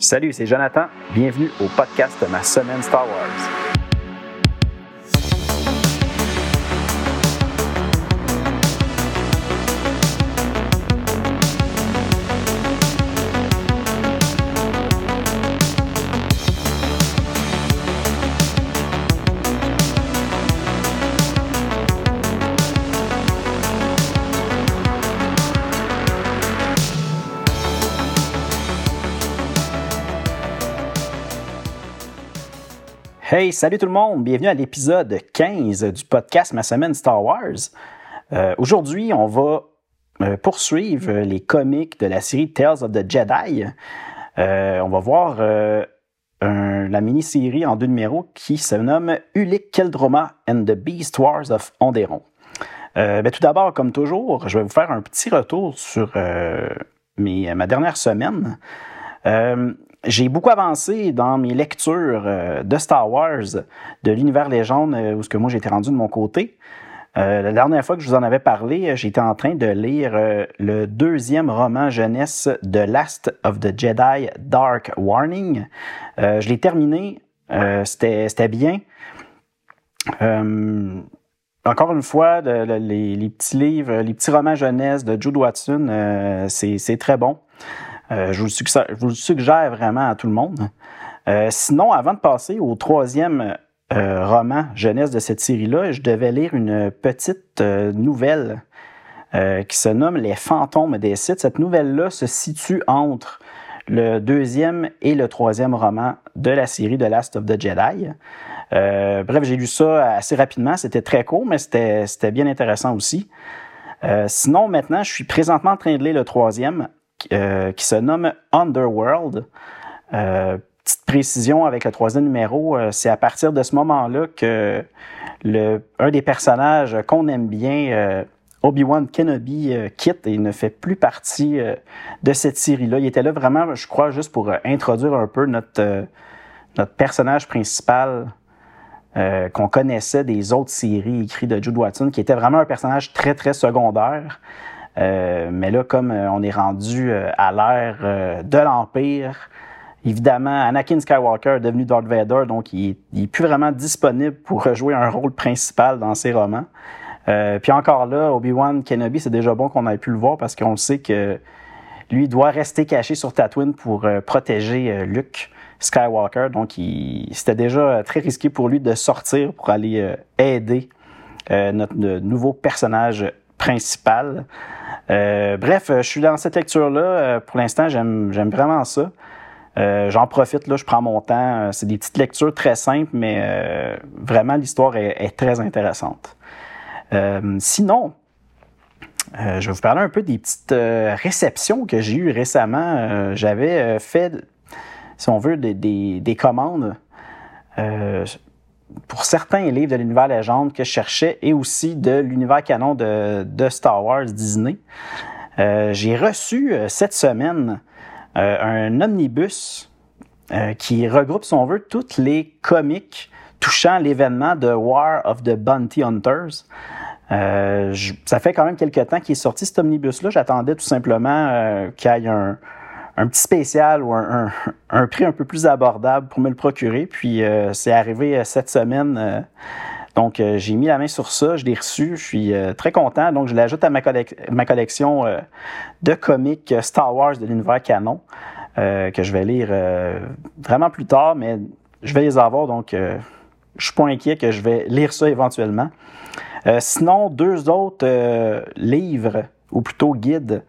Salut, c'est Jonathan. Bienvenue au podcast de Ma Semaine Star Wars. Hey, salut tout le monde! Bienvenue à l'épisode 15 du podcast Ma Semaine Star Wars. Aujourd'hui, on va poursuivre les comics de la série Tales of the Jedi. On va voir la mini-série en 2 numéros qui se nomme Ulic Qel-Droma and the Beast Wars of Onderon. Tout d'abord, comme toujours, je vais vous faire un petit retour sur ma dernière semaine. J'ai beaucoup avancé dans mes lectures de Star Wars, de l'univers légende, où ce que moi j'étais rendu de mon côté. La dernière fois que je vous en avais parlé, j'étais en train de lire le 2e roman jeunesse de The Last of the Jedi, Dark Warning. Je l'ai terminé, c'était bien. Encore une fois, les petits livres, les petits romans jeunesse de Jude Watson, c'est très bon. Je vous le suggère vraiment à tout le monde. Sinon, avant de passer au 3e roman jeunesse de cette série-là, je devais lire une petite nouvelle qui se nomme « Les fantômes des Sith ». Cette nouvelle-là se situe entre le 2e et le 3e roman de la série « The Last of the Jedi ». J'ai lu ça assez rapidement. C'était très court, mais c'était bien intéressant aussi. Sinon, maintenant, je suis présentement en train de lire le 3e. Qui se nomme Underworld. Petite précision avec le 3e numéro, c'est à partir de ce moment-là que un des personnages qu'on aime bien, Obi-Wan Kenobi, quitte et ne fait plus partie de cette série-là. Il était là vraiment, je crois, juste pour introduire un peu notre personnage principal qu'on connaissait des autres séries écrites de Jude Watson, qui était vraiment un personnage très, très secondaire. Mais là, comme on est rendu à l'ère de l'Empire, évidemment, Anakin Skywalker est devenu Darth Vader, donc il n'est plus vraiment disponible pour jouer un rôle principal dans ses romans. Puis encore là, Obi-Wan Kenobi, c'est déjà bon qu'on ait pu le voir parce qu'on sait que lui doit rester caché sur Tatooine pour protéger Luke Skywalker. Donc, c'était déjà très risqué pour lui de sortir pour aller aider notre nouveau personnage principal. Je suis dans cette lecture-là. Pour l'instant, j'aime vraiment ça. J'en profite, là, je prends mon temps. C'est des petites lectures très simples, mais vraiment, l'histoire est très intéressante. Sinon, je vais vous parler un peu des petites réceptions que j'ai eues récemment. J'avais fait, si on veut, des commandes pour certains livres de l'univers légende que je cherchais et aussi de l'univers canon de Star Wars Disney. J'ai reçu cette semaine un omnibus qui regroupe, si on veut, toutes les comics touchant l'événement de War of the Bounty Hunters. Ça fait quand même quelque temps qu'il est sorti cet omnibus-là. J'attendais tout simplement qu'il y ait un petit spécial ou un prix un peu plus abordable pour me le procurer. Puis, c'est arrivé cette semaine. Donc, j'ai mis la main sur ça. Je l'ai reçu. Je suis très content. Donc, je l'ajoute à ma collection de comics Star Wars de l'univers canon que je vais lire vraiment plus tard, mais je vais les avoir. Donc, je suis pas inquiet que je vais lire ça éventuellement. Sinon, 2 autres livres ou plutôt guides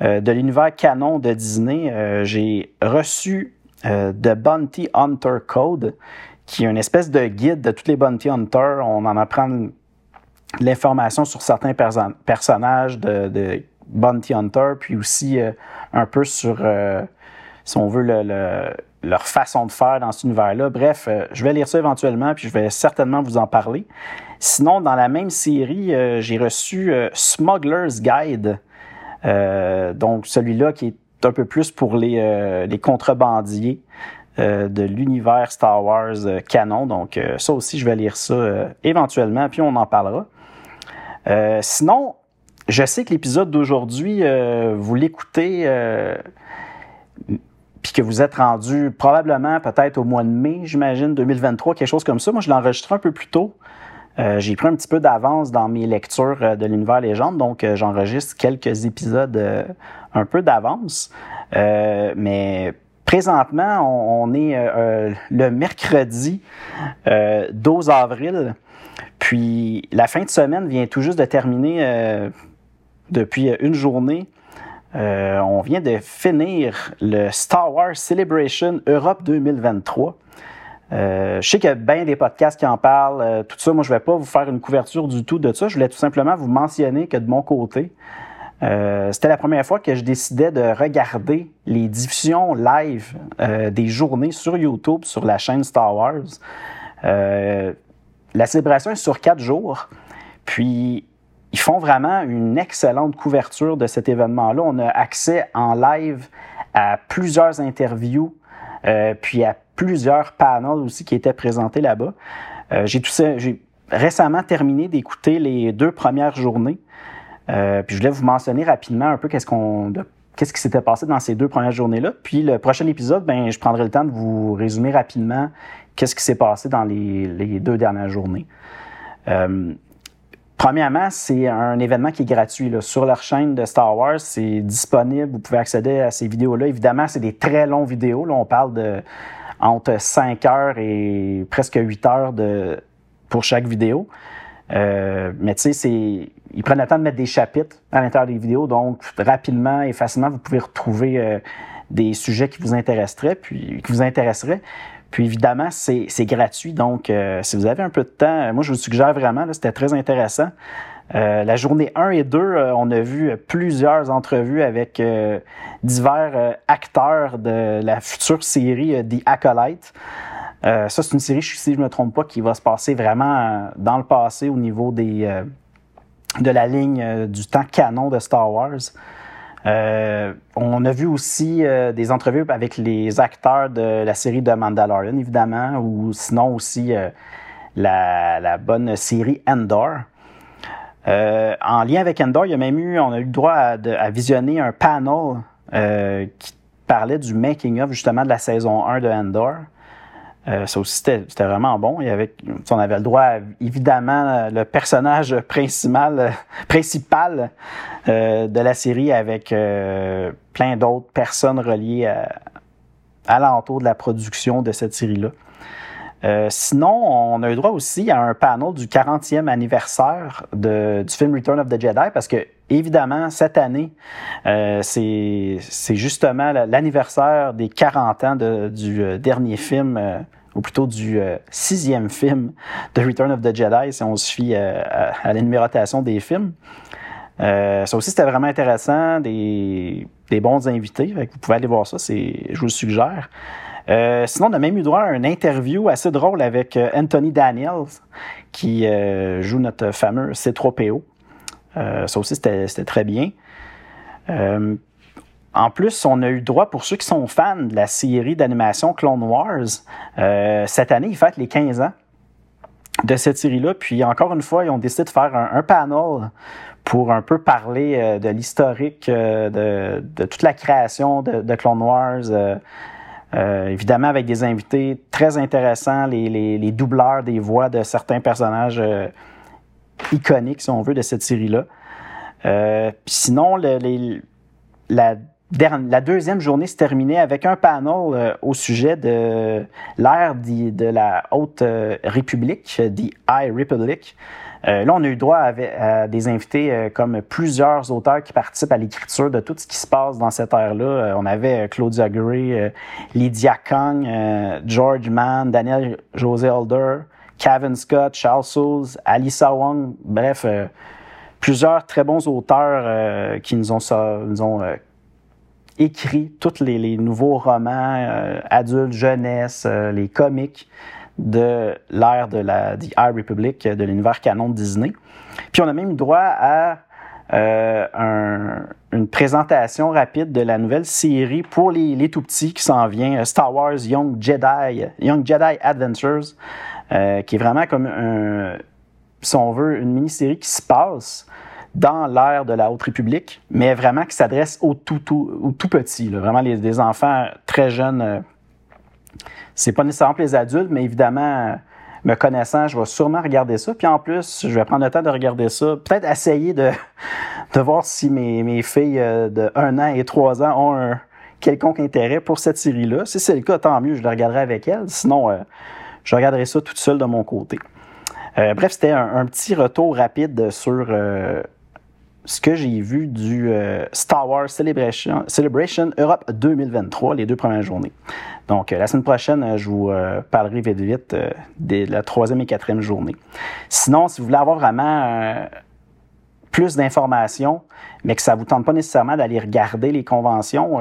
de l'univers canon de Disney, j'ai reçu The Bounty Hunter Code, qui est une espèce de guide de tous les Bounty Hunters. On en apprend l'information sur certains personnages de Bounty Hunter, puis aussi un peu sur, si on veut, leur façon de faire dans cet univers-là. Bref, je vais lire ça éventuellement, puis je vais certainement vous en parler. Sinon, dans la même série, j'ai reçu Smuggler's Guide, donc celui-là qui est un peu plus pour les contrebandiers de l'univers Star Wars canon. Donc ça aussi, je vais lire ça éventuellement, puis on en parlera. Sinon, je sais que l'épisode d'aujourd'hui, vous l'écoutez puis que vous êtes rendu probablement peut-être au mois de mai, j'imagine, 2023, quelque chose comme ça. Moi, je l'enregistrais un peu plus tôt. J'ai pris un petit peu d'avance dans mes lectures de l'univers légende, donc j'enregistre quelques épisodes un peu d'avance. Mais présentement, on est le mercredi 12 avril, puis la fin de semaine vient tout juste de terminer depuis une journée. On vient de finir le Star Wars Celebration Europe 2023. Je sais qu'il y a bien des podcasts qui en parlent, tout ça. Moi, je ne vais pas vous faire une couverture du tout de ça. Je voulais tout simplement vous mentionner que de mon côté, c'était la première fois que je décidais de regarder les diffusions live des journées sur YouTube, sur la chaîne Star Wars. La célébration est sur 4 jours. Puis, ils font vraiment une excellente couverture de cet événement-là. On a accès en live à plusieurs interviews, puis à plusieurs panels aussi qui étaient présentés là-bas. J'ai récemment terminé d'écouter les 2 premières journées. Puis je voulais vous mentionner rapidement un peu qu'est-ce qui s'était passé dans ces 2 premières journées-là. Puis le prochain épisode, je prendrai le temps de vous résumer rapidement qu'est-ce qui s'est passé dans les 2 dernières journées. Premièrement, c'est un événement qui est gratuit là, sur leur chaîne de Star Wars. C'est disponible, vous pouvez accéder à ces vidéos-là. Évidemment, c'est des très longues vidéos. Là, on parle de entre 5 heures et presque 8 heures pour chaque vidéo. Mais tu sais, ils prennent le temps de mettre des chapitres à l'intérieur des vidéos. Donc, rapidement et facilement, vous pouvez retrouver des sujets qui vous intéresseraient. Puis évidemment, c'est gratuit, donc si vous avez un peu de temps, moi je vous suggère vraiment, là, c'était très intéressant. La journée 1 et 2, on a vu plusieurs entrevues avec divers acteurs de la future série The Acolyte. Ça, c'est une série, si je ne me trompe pas, qui va se passer vraiment dans le passé au niveau de la ligne du temps canon de Star Wars. On a vu aussi des entrevues avec les acteurs de la série de Mandalorian, évidemment, ou sinon aussi la bonne série Andor. En lien avec Andor, on a eu le droit à visionner un panel qui parlait du making-of, justement, de la saison 1 de Andor. Ça aussi, c'était vraiment bon. On avait le droit, évidemment, le personnage principal de la série avec plein d'autres personnes reliées à l'entour de la production de cette série-là. Sinon, on a eu droit aussi à un panel du 40e anniversaire du film Return of the Jedi, parce que, évidemment, cette année, c'est justement l'anniversaire des 40 ans du dernier film, ou plutôt du 6e film de Return of the Jedi, si on se fie à la numérotation des films. Ça aussi, c'était vraiment intéressant, des bons invités. Vous pouvez aller voir ça, je vous le suggère. Sinon, on a même eu droit à une interview assez drôle avec Anthony Daniels, qui joue notre fameux C-3PO. Ça aussi, c'était très bien. En plus, on a eu droit, pour ceux qui sont fans de la série d'animation Clone Wars, cette année, ils fêtent les 15 ans de cette série-là. Puis encore une fois, ils ont décidé de faire un panel pour un peu parler de l'historique de toute la création de Clone Wars. Évidemment, avec des invités très intéressants, les doubleurs des voix de certains personnages iconiques, si on veut, de cette série-là. Puis sinon, la 2e journée se terminait avec un panel au sujet de l'ère de la Haute République, The High Republic. Là, on a eu droit à des invités comme plusieurs auteurs qui participent à l'écriture de tout ce qui se passe dans cette ère-là. On avait Claudia Gray, Lydia Kang, George Mann, Daniel José Holder, Kevin Scott, Charles Souls, Alyssa Wong. Bref, plusieurs très bons auteurs qui nous ont écrit tous les nouveaux romans adultes, jeunesse, les comics de l'ère de la The High Republic, de l'univers canon de Disney. Puis on a même eu droit à une présentation rapide de la nouvelle série pour les tout-petits qui s'en vient, Star Wars Young Jedi Adventures, qui est vraiment comme si on veut, une mini-série qui se passe dans l'ère de la Haute République, mais vraiment qui s'adresse aux tout petits, là, vraiment des enfants très jeunes. C'est pas nécessairement pour les adultes, mais évidemment, me connaissant, je vais sûrement regarder ça. Puis en plus, je vais prendre le temps de regarder ça, peut-être essayer de voir si mes filles de 1 an et 3 ans ont un quelconque intérêt pour cette série-là. Si c'est le cas, tant mieux, je la regarderai avec elles. Sinon, je regarderai ça toute seule de mon côté. Bref, c'était un petit retour rapide sur ce que j'ai vu du Star Wars Celebration Europe 2023, les 2 premières journées. Donc, la semaine prochaine, je vous parlerai vite de la 3e et 4e journée. Sinon, si vous voulez avoir vraiment plus d'informations, mais que ça ne vous tente pas nécessairement d'aller regarder les conventions,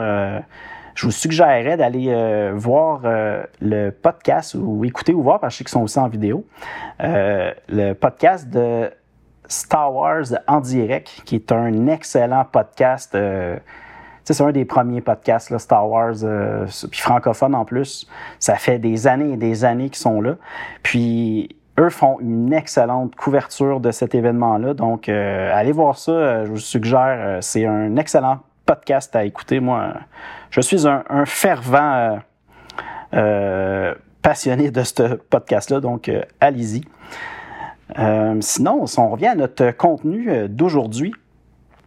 je vous suggérerais d'aller voir le podcast, ou écouter ou voir, parce que je sais qu'ils sont aussi en vidéo, le podcast de Star Wars en direct, qui est un excellent podcast. C'est un des premiers podcasts, là, Star Wars, puis francophone en plus. Ça fait des années et des années qu'ils sont là. Puis, eux font une excellente couverture de cet événement-là. Donc, allez voir ça, je vous suggère. C'est un excellent podcast à écouter. Moi, je suis un fervent passionné de ce podcast-là, donc allez-y. Sinon, si on revient à notre contenu d'aujourd'hui,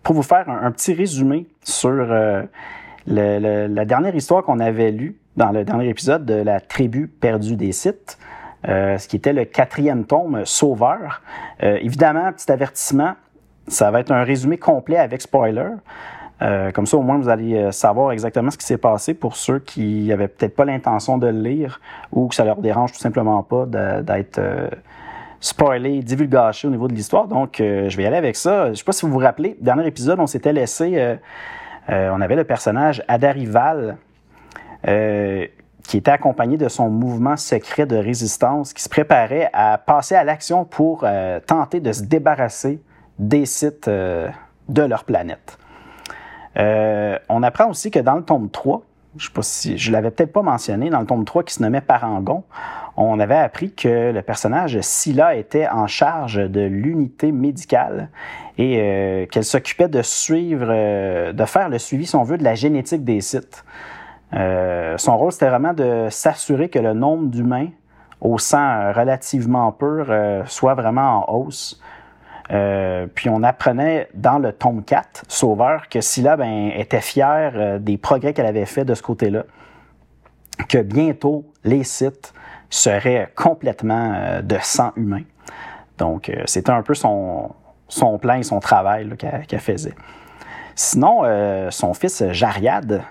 pour vous faire un petit résumé sur la dernière histoire qu'on avait lue dans le dernier épisode de la tribu perdue des Sith, ce qui était le 4e tome, Sauveur. Évidemment, petit avertissement, ça va être un résumé complet avec spoiler. Comme ça, au moins, vous allez savoir exactement ce qui s'est passé pour ceux qui n'avaient peut-être pas l'intention de le lire ou que ça leur dérange tout simplement pas d'être... spoiler, divulgaché au niveau de l'histoire. Donc, je vais y aller avec ça. Je ne sais pas si vous vous rappelez, dernier épisode, on s'était laissé... on avait le personnage Adarival qui était accompagné de son mouvement secret de résistance qui se préparait à passer à l'action pour tenter de se débarrasser des Sith de leur planète. On apprend aussi que dans le tome 3, je ne sais pas si je ne l'avais peut-être pas mentionné, dans le tome 3 qui se nommait Parangon, on avait appris que le personnage Seelah était en charge de l'unité médicale et qu'elle s'occupait de faire le suivi, si on veut, de la génétique des Sith. Son rôle, c'était vraiment de s'assurer que le nombre d'humains au sang relativement pur soit vraiment en hausse. Puis on apprenait dans le tome 4, Sauveur, que Seelah était fière des progrès qu'elle avait faits de ce côté-là, que bientôt les Sith serait complètement de sang humain. Donc, c'était un peu son plan et son travail là, qu'elle faisait. Sinon, son fils Jariad,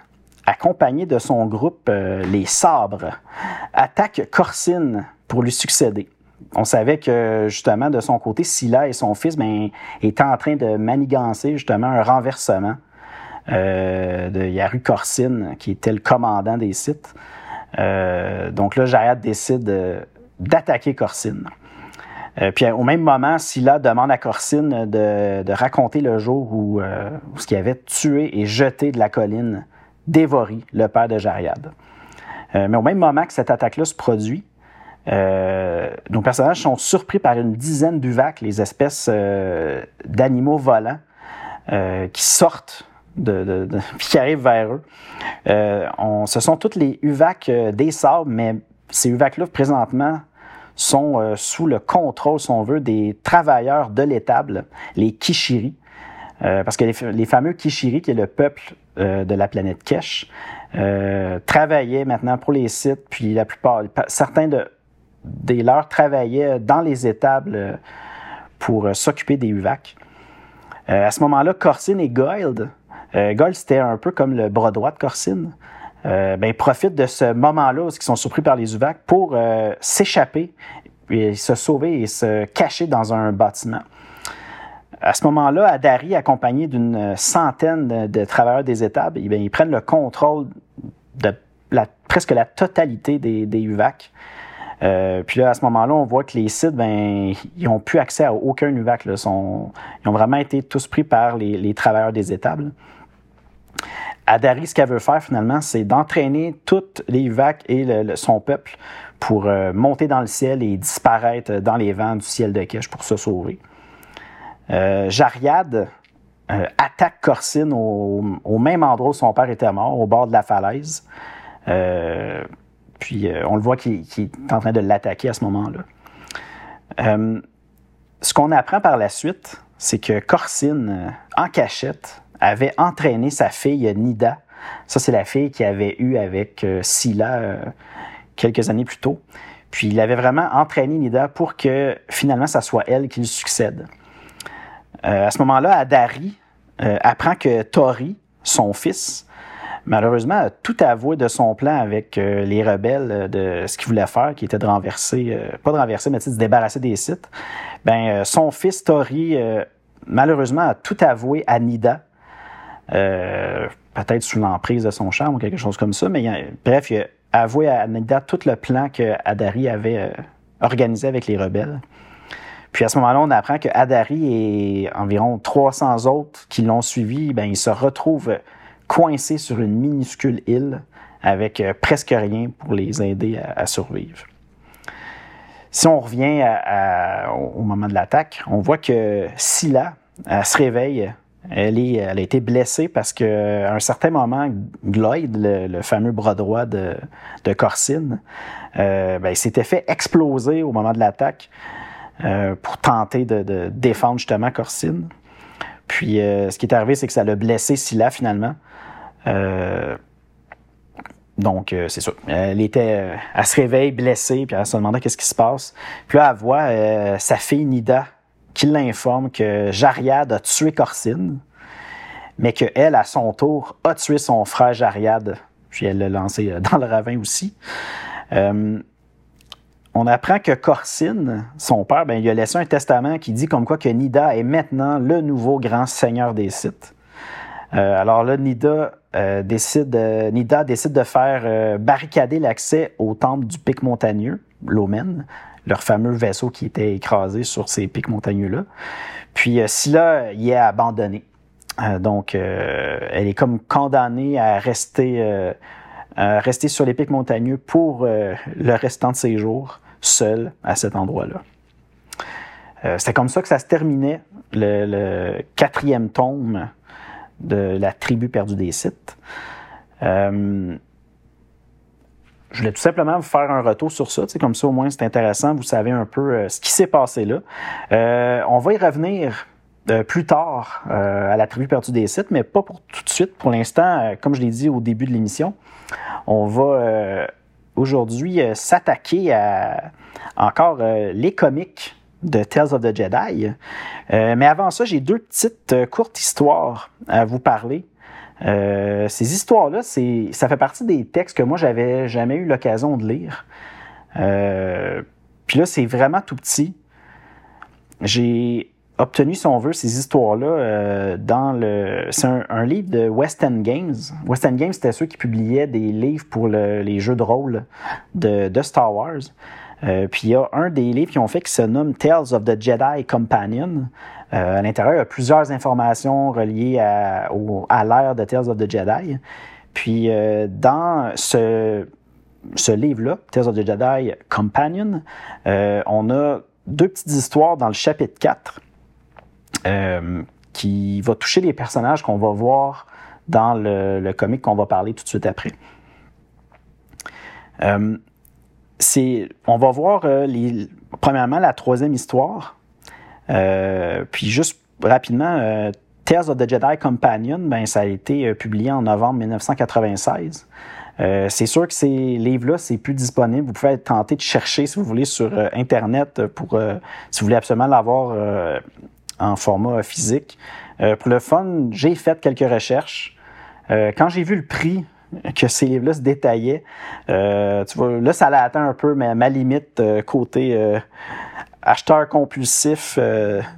accompagné de son groupe les Sabres, attaque Corsine pour lui succéder. On savait que, justement, de son côté, Seelah et son fils étaient en train de manigancer, justement, un renversement de Yaru Corsine, qui était le commandant des Sith. Donc là, Jariad décide d'attaquer Corsine. Puis au même moment, Seelah demande à Corsine de raconter le jour où ce qu'il avait tué et jeté de la colline dévoré le père de Jariad. Mais au même moment que cette attaque-là se produit, nos personnages sont surpris par une dizaine d'Uvacs, les espèces d'animaux volants qui sortent qui arrivent vers eux. Ce sont toutes les Uvacs des Sables, mais ces Uvacs-là, présentement, sont sous le contrôle, si on veut, des travailleurs de l'étable, les Kishiris. Parce que les fameux Kishiris, qui est le peuple de la planète Kesh, travaillaient maintenant pour les Sith, puis la plupart, certains des leurs travaillaient dans les étables pour s'occuper des Uvacs. À ce moment-là, Corsine et Goild, Gold, c'était un peu comme le bras droit de Corsine. Ils profitent de ce moment-là où ils sont surpris par les Uvacs pour s'échapper, et se sauver et se cacher dans un bâtiment. À ce moment-là, Adari, accompagné d'une centaine de travailleurs des étables, ils prennent le contrôle de presque la totalité des Uvacs. Puis là, à ce moment-là, on voit que les Sith, ils n'ont plus accès à aucun Uvac. Ils ont vraiment été tous pris par les travailleurs des étables. Adari, ce qu'elle veut faire finalement, c'est d'entraîner toutes les Uvacs et son peuple pour monter dans le ciel et disparaître dans les vents du ciel de Kesh pour se sauver. Jariad attaque Corsine au même endroit où son père était mort, au bord de la falaise. Puis on le voit qu'il est en train de l'attaquer à ce moment-là. Ce qu'on apprend par la suite, c'est que Corsine, en cachette, avait entraîné sa fille Nida. Ça, c'est la fille qu'il avait eue avec Seelah quelques années plus tôt. Puis il avait vraiment entraîné Nida pour que, finalement, ça soit elle qui lui succède. À ce moment-là, Adari apprend que Tori, son fils, malheureusement, a tout avoué de son plan avec les rebelles, de ce qu'ils voulaient faire, qui était de renverser, pas de renverser, mais de se débarrasser des Sith. Son fils, Tori, malheureusement, a tout avoué à Nida, peut-être sous l'emprise de son charme ou quelque chose comme ça, mais bref, il a avoué à Nida tout le plan que Adari avait organisé avec les rebelles. Puis à ce moment-là, on apprend que Adari et environ 300 autres qui l'ont suivi, ils se retrouvent coincés sur une minuscule île avec presque rien pour les aider à survivre. Si on revient au moment de l'attaque, on voit que Seelah, elle se réveille. Elle a été blessée parce qu'à un certain moment, Gloyd, le fameux bras droit de Corsine, s'était fait exploser au moment de l'attaque pour tenter de défendre justement Corsine. Puis ce qui est arrivé, c'est que ça l'a blessé Seelah finalement. Donc, c'est ça. Elle se réveille blessée, puis elle se demandait qu'est-ce qui se passe. Puis là, elle voit sa fille Nida qui l'informe que Jariad a tué Corsine, mais qu'elle, à son tour, a tué son frère Jariad. Puis elle l'a lancé dans le ravin aussi. On apprend que Corsine, son père, il a laissé un testament qui dit comme quoi que Nida est maintenant le nouveau grand seigneur des Sith. Alors là, Nida décide de faire barricader l'accès au temple du pic montagneux, l'Omen, leur fameux vaisseau qui était écrasé sur ces pics montagneux-là. Puis Seelah y est abandonnée. Donc, elle est comme condamnée à rester sur les pics montagneux pour le restant de ses jours, seul à cet endroit-là. C'était comme ça que ça se terminait, le 4e tome de la tribu perdue des Sith. Je voulais tout simplement vous faire un retour sur ça, comme ça au moins c'est intéressant, vous savez un peu ce qui s'est passé là. On va y revenir plus tard à la tribu perdue des Sith, mais pas pour tout de suite. Pour l'instant, comme je l'ai dit au début de l'émission, on va aujourd'hui s'attaquer à encore les comics de Tales of the Jedi. Mais avant ça, j'ai 2 petites courtes histoires à vous parler. Ces histoires-là, ça fait partie des textes que moi, j'avais jamais eu l'occasion de lire. Puis là, c'est vraiment tout petit. J'ai obtenu, si on veut, ces histoires-là dans le... C'est un livre de West End Games. West End Games, c'était ceux qui publiaient des livres pour les jeux de rôle de Star Wars. Puis il y a un des livres qu'ils ont fait qui se nomme « Tales of the Jedi Companion ». À l'intérieur, il y a plusieurs informations reliées à l'ère de Tales of the Jedi. Puis, dans ce livre-là, Tales of the Jedi Companion, on a 2 petites histoires dans le chapitre 4 qui va toucher les personnages qu'on va voir dans le comic qu'on va parler tout de suite après. On va voir, premièrement, la 3e histoire. Puis juste rapidement, Tales of the Jedi Companion, ça a été publié en novembre 1996. C'est sûr que ces livres-là, c'est plus disponible. Vous pouvez être tenté de chercher, si vous voulez, sur Internet, pour si vous voulez absolument l'avoir en format physique. Pour le fun, j'ai fait quelques recherches. Quand j'ai vu le prix que ces livres-là se détaillaient, tu vois, là, ça l'a atteint un peu ma limite côté... acheteur compulsif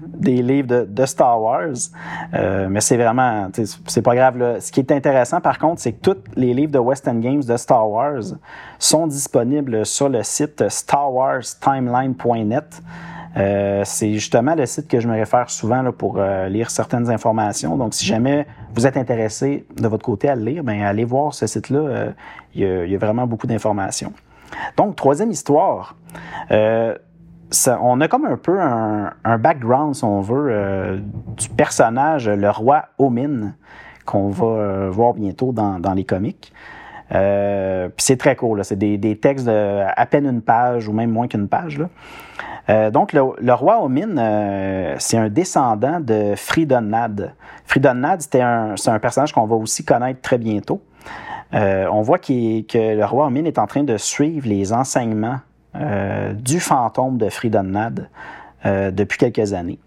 des livres de Star Wars. Mais c'est vraiment... C'est pas grave. Là. Ce qui est intéressant, par contre, c'est que tous les livres de West End Games de Star Wars sont disponibles sur le site starwarstimeline.net. C'est justement le site que je me réfère souvent là, pour lire certaines informations. Donc, si jamais vous êtes intéressé de votre côté à le lire, allez voir ce site-là. Il y a vraiment beaucoup d'informations. Donc, 3e histoire... ça, on a comme un peu un background, si on veut, du personnage, le roi Ommin, qu'on va voir bientôt dans les comics. Puis c'est très court, là. C'est des textes de à peine une page ou même moins qu'une page, là. Donc, le roi Ommin, c'est un descendant de Freedon Nadd. Freedon Nadd, c'est un personnage qu'on va aussi connaître très bientôt. On voit que le roi Ommin est en train de suivre les enseignements du fantôme de Freedon Nadd depuis quelques années.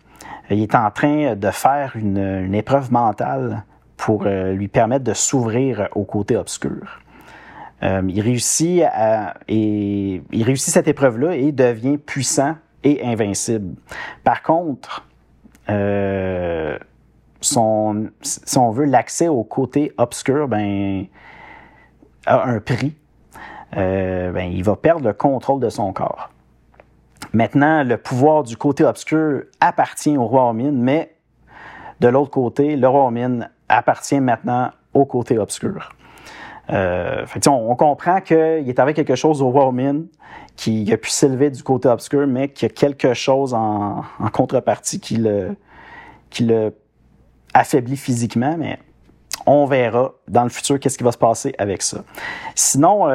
Il est en train de faire une épreuve mentale pour lui permettre de s'ouvrir au côté obscur. Il réussit cette épreuve-là et devient puissant et invincible. Par contre, si on veut, l'accès au côté obscur a un prix. Il va perdre le contrôle de son corps. Maintenant, le pouvoir du côté obscur appartient au roi Ommin, mais de l'autre côté, le roi Ommin appartient maintenant au côté obscur. On comprend qu'il est avec quelque chose au roi Ommin, qui a pu s'élever du côté obscur, mais qu'il y a quelque chose en contrepartie qui le affaiblit physiquement, mais on verra dans le futur qu'est-ce qui va se passer avec ça. Sinon,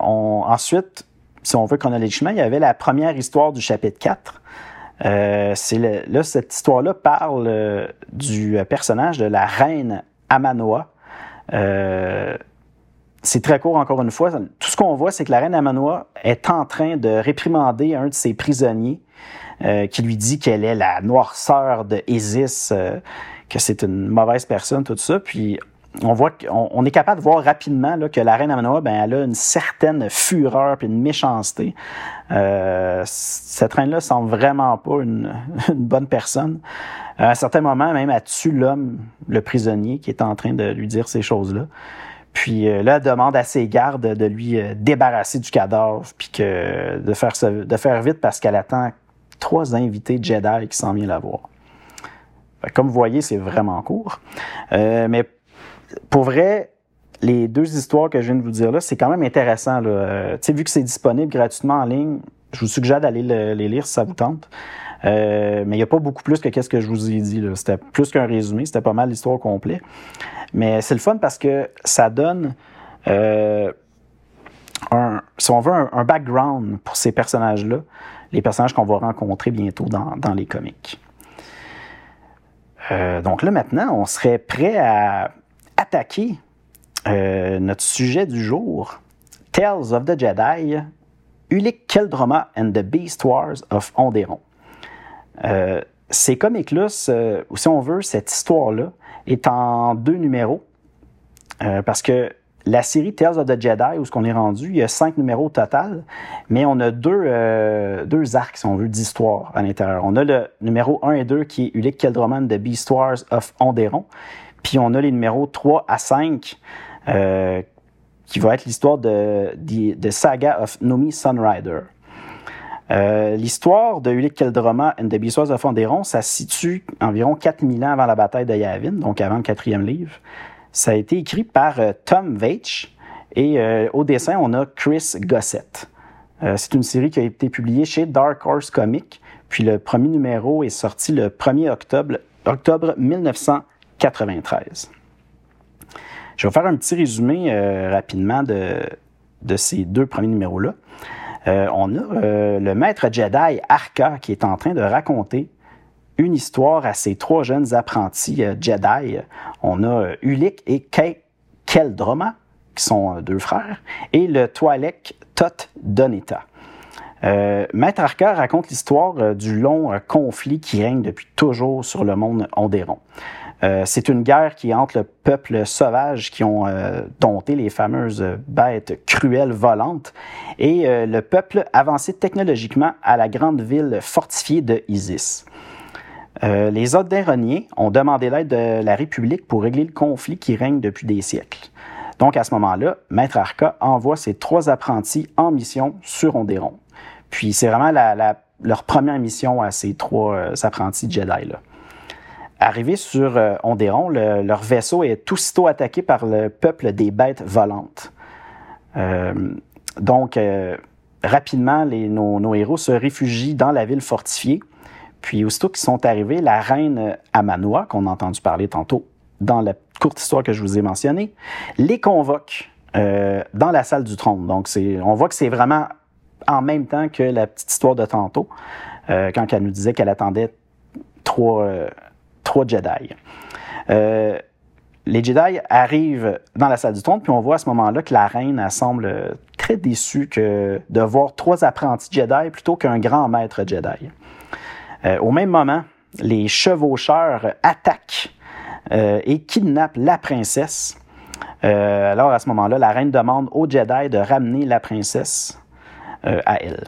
ensuite, si on veut chronologiquement, il y avait la première histoire du chapitre 4. Cette histoire-là parle du personnage de la reine Amanoa. C'est très court, encore une fois. Tout ce qu'on voit, c'est que la reine Amanoa est en train de réprimander un de ses prisonniers qui lui dit qu'elle est la noirceur de Iziz, que c'est une mauvaise personne, tout ça. Puis on voit qu'on est capable de voir rapidement là, que la reine Amanoa, elle a une certaine fureur et une méchanceté. Cette reine-là semble vraiment pas une bonne personne. À un certain moment, même, elle tue l'homme, le prisonnier, qui est en train de lui dire ces choses-là. Puis là, elle demande à ses gardes de lui débarrasser du cadavre, puis de faire vite parce qu'elle attend 3 invités Jedi qui s'en viennent la voir. Comme vous voyez, c'est vraiment court. Mais pour vrai, les 2 histoires que je viens de vous dire là, c'est quand même intéressant, là. Vu que c'est disponible gratuitement en ligne, je vous suggère d'aller les lire si ça vous tente. Mais il n'y a pas beaucoup plus que ce que je vous ai dit, là. C'était plus qu'un résumé, c'était pas mal l'histoire complète. Mais c'est le fun parce que ça donne, un background pour ces personnages-là, les personnages qu'on va rencontrer bientôt dans les comics. Donc là, maintenant, on serait prêt à attaquer notre sujet du jour, Tales of the Jedi, Ulic Qel-Droma and the Beast Wars of Onderon. Ces comics-là, si on veut, cette histoire-là est en 2 numéros, parce que la série Tales of the Jedi, où ce qu'on est rendu, il y a 5 numéros au total, mais on a deux arcs, si on veut, d'histoire à l'intérieur. On a le numéro 1 et 2 qui est Ulic Qel-Droma and the Beast Wars of Onderon, puis on a les numéros 3 à 5 qui va être l'histoire de Saga of Nomi Sunrider. L'histoire de Ulic Qel-Droma and the Beast Wars of Onderon, ça se situe environ 4000 ans avant la bataille de Yavin, donc avant le 4e livre. Ça a été écrit par Tom Veitch et au dessin, on a Chris Gossett. C'est une série qui a été publiée chez Dark Horse Comics, puis le premier numéro est sorti le 1er octobre 1993. Je vais faire un petit résumé rapidement de ces 2 premiers numéros-là. On a le maître Jedi Arca qui est en train de raconter une histoire à ses 3 jeunes apprentis Jedi. On a Ulic et Qel-Droma, qui sont 2 frères, et le Twi'lek Tot Doneta. Maître Arca raconte l'histoire du long conflit qui règne depuis toujours sur le monde Onderon. C'est une guerre qui est entre le peuple sauvage qui ont dompté les fameuses bêtes cruelles volantes et le peuple avancé technologiquement à la grande ville fortifiée de Iziz. Les Onderoniens ont demandé l'aide de la République pour régler le conflit qui règne depuis des siècles. Donc, à ce moment-là, Maître Arca envoie ses 3 apprentis en mission sur Onderon. Puis, c'est vraiment leur première mission à ces 3 apprentis Jedi-là. Arrivés sur Onderon, leur vaisseau est aussitôt attaqué par le peuple des bêtes volantes. Donc, rapidement, nos héros se réfugient dans la ville fortifiée. Puis, aussitôt qu'ils sont arrivés, la reine Amanoa, qu'on a entendu parler tantôt dans la courte histoire que je vous ai mentionnée, les convoque dans la salle du trône. Donc, on voit que c'est vraiment en même temps que la petite histoire de tantôt, quand elle nous disait qu'elle attendait trois Jedi. Les Jedi arrivent dans la salle du trône, puis on voit à ce moment-là que la reine semble très déçue de voir trois apprentis Jedi plutôt qu'un grand maître Jedi. Au même moment, les chevaucheurs attaquent et kidnappent la princesse. Alors à ce moment-là, la reine demande aux Jedi de ramener la princesse à elle.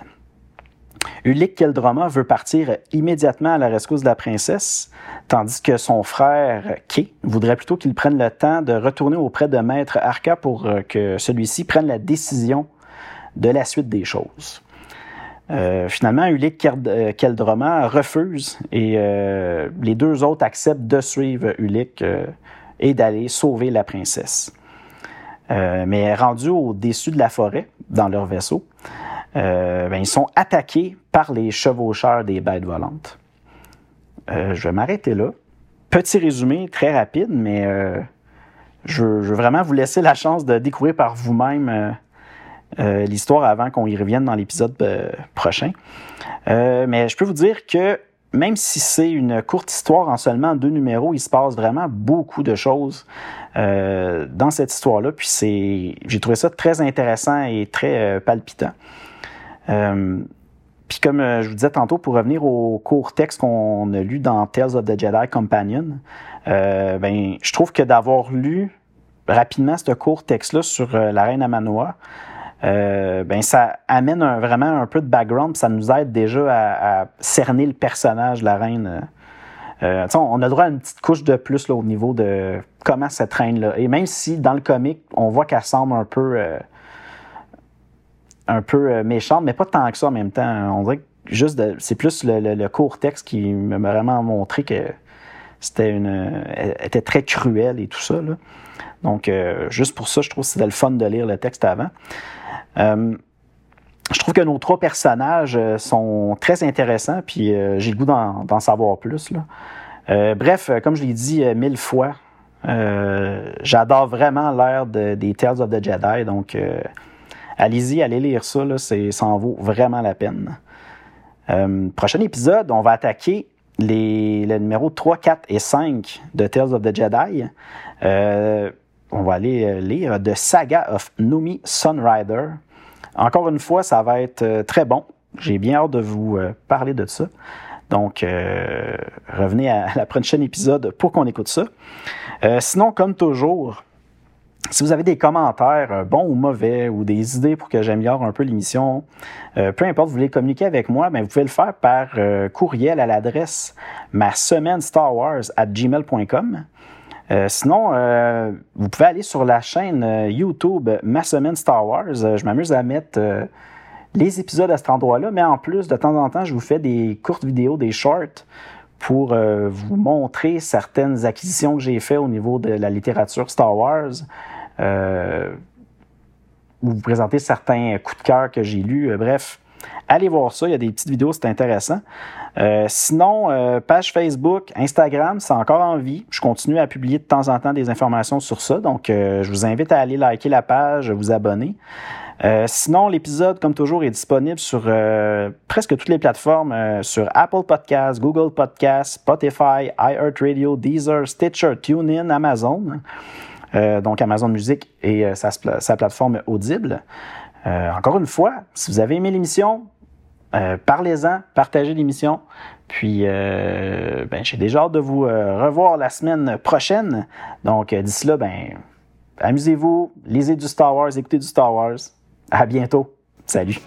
Ulic Qel-Droma veut partir immédiatement à la rescousse de la princesse, tandis que son frère Kay voudrait plutôt qu'il prenne le temps de retourner auprès de Maître Arca pour que celui-ci prenne la décision de la suite des choses. Finalement, Ulic Qel-Droma refuse et les deux autres acceptent de suivre Ulic et d'aller sauver la princesse. Mais rendus au-dessus de la forêt, dans leur vaisseau, ils sont attaqués par les chevaucheurs des bêtes volantes. Je vais m'arrêter là. Petit résumé, très rapide, mais je veux vraiment vous laisser la chance de découvrir par vous-même l'histoire avant qu'on y revienne dans l'épisode prochain. Mais je peux vous dire que même si c'est une courte histoire en seulement 2 numéros, il se passe vraiment beaucoup de choses dans cette histoire-là. Puis j'ai trouvé ça très intéressant et très palpitant. Puis comme je vous disais tantôt, pour revenir au court texte qu'on a lu dans Tales of the Jedi Companion, je trouve que d'avoir lu rapidement ce court texte-là sur la Reine Amanoa, ça amène vraiment un peu de background, puis ça nous aide déjà à cerner le personnage de la reine. On a droit à une petite couche de plus là, au niveau de comment cette reine-là. Et même si dans le comic, on voit qu'elle semble un peu méchante, mais pas tant que ça en même temps. On dirait que c'est plus le court texte qui m'a vraiment montré que elle était très cruelle et tout ça, là. Donc, juste pour ça, je trouve que c'était le fun de lire le texte avant. Je trouve que nos 3 personnages sont très intéressants, puis j'ai le goût d'en savoir plus, là. Comme je l'ai dit 1000 fois, j'adore vraiment l'ère des Tales of the Jedi, donc allez-y, allez lire ça, là, ça en vaut vraiment la peine. Prochain épisode, on va attaquer les numéros 3, 4 et 5 de Tales of the Jedi. On va aller lire de Saga of Nomi Sunrider. Encore une fois, ça va être très bon. J'ai bien hâte de vous parler de ça. Donc, revenez à la prochaine épisode pour qu'on écoute ça. Sinon, comme toujours, si vous avez des commentaires, bons ou mauvais, ou des idées pour que j'améliore un peu l'émission, peu importe, vous voulez communiquer avec moi, vous pouvez le faire par courriel à l'adresse masemainestarwars@gmail.com. Sinon, vous pouvez aller sur la chaîne YouTube Ma Semaine Star Wars. Je m'amuse à mettre les épisodes à cet endroit-là, mais en plus, de temps en temps, je vous fais des courtes vidéos, des shorts, pour vous montrer certaines acquisitions que j'ai faites au niveau de la littérature Star Wars, ou vous présenter certains coups de cœur que j'ai lus. Bref, allez voir ça, il y a des petites vidéos, c'est intéressant. Sinon, page Facebook, Instagram, c'est encore en vie. Je continue à publier de temps en temps des informations sur ça, donc je vous invite à aller liker la page, vous abonner. Sinon, l'épisode, comme toujours, est disponible sur presque toutes les plateformes, sur Apple Podcasts, Google Podcasts, Spotify, iHeartRadio, Deezer, Stitcher, TuneIn, Amazon. Donc, Amazon Music et sa plateforme Audible. Encore une fois, si vous avez aimé l'émission, parlez-en, partagez l'émission. Puis, j'ai déjà hâte de vous revoir la semaine prochaine. Donc, d'ici là, amusez-vous, lisez du Star Wars, écoutez du Star Wars. À bientôt. Salut.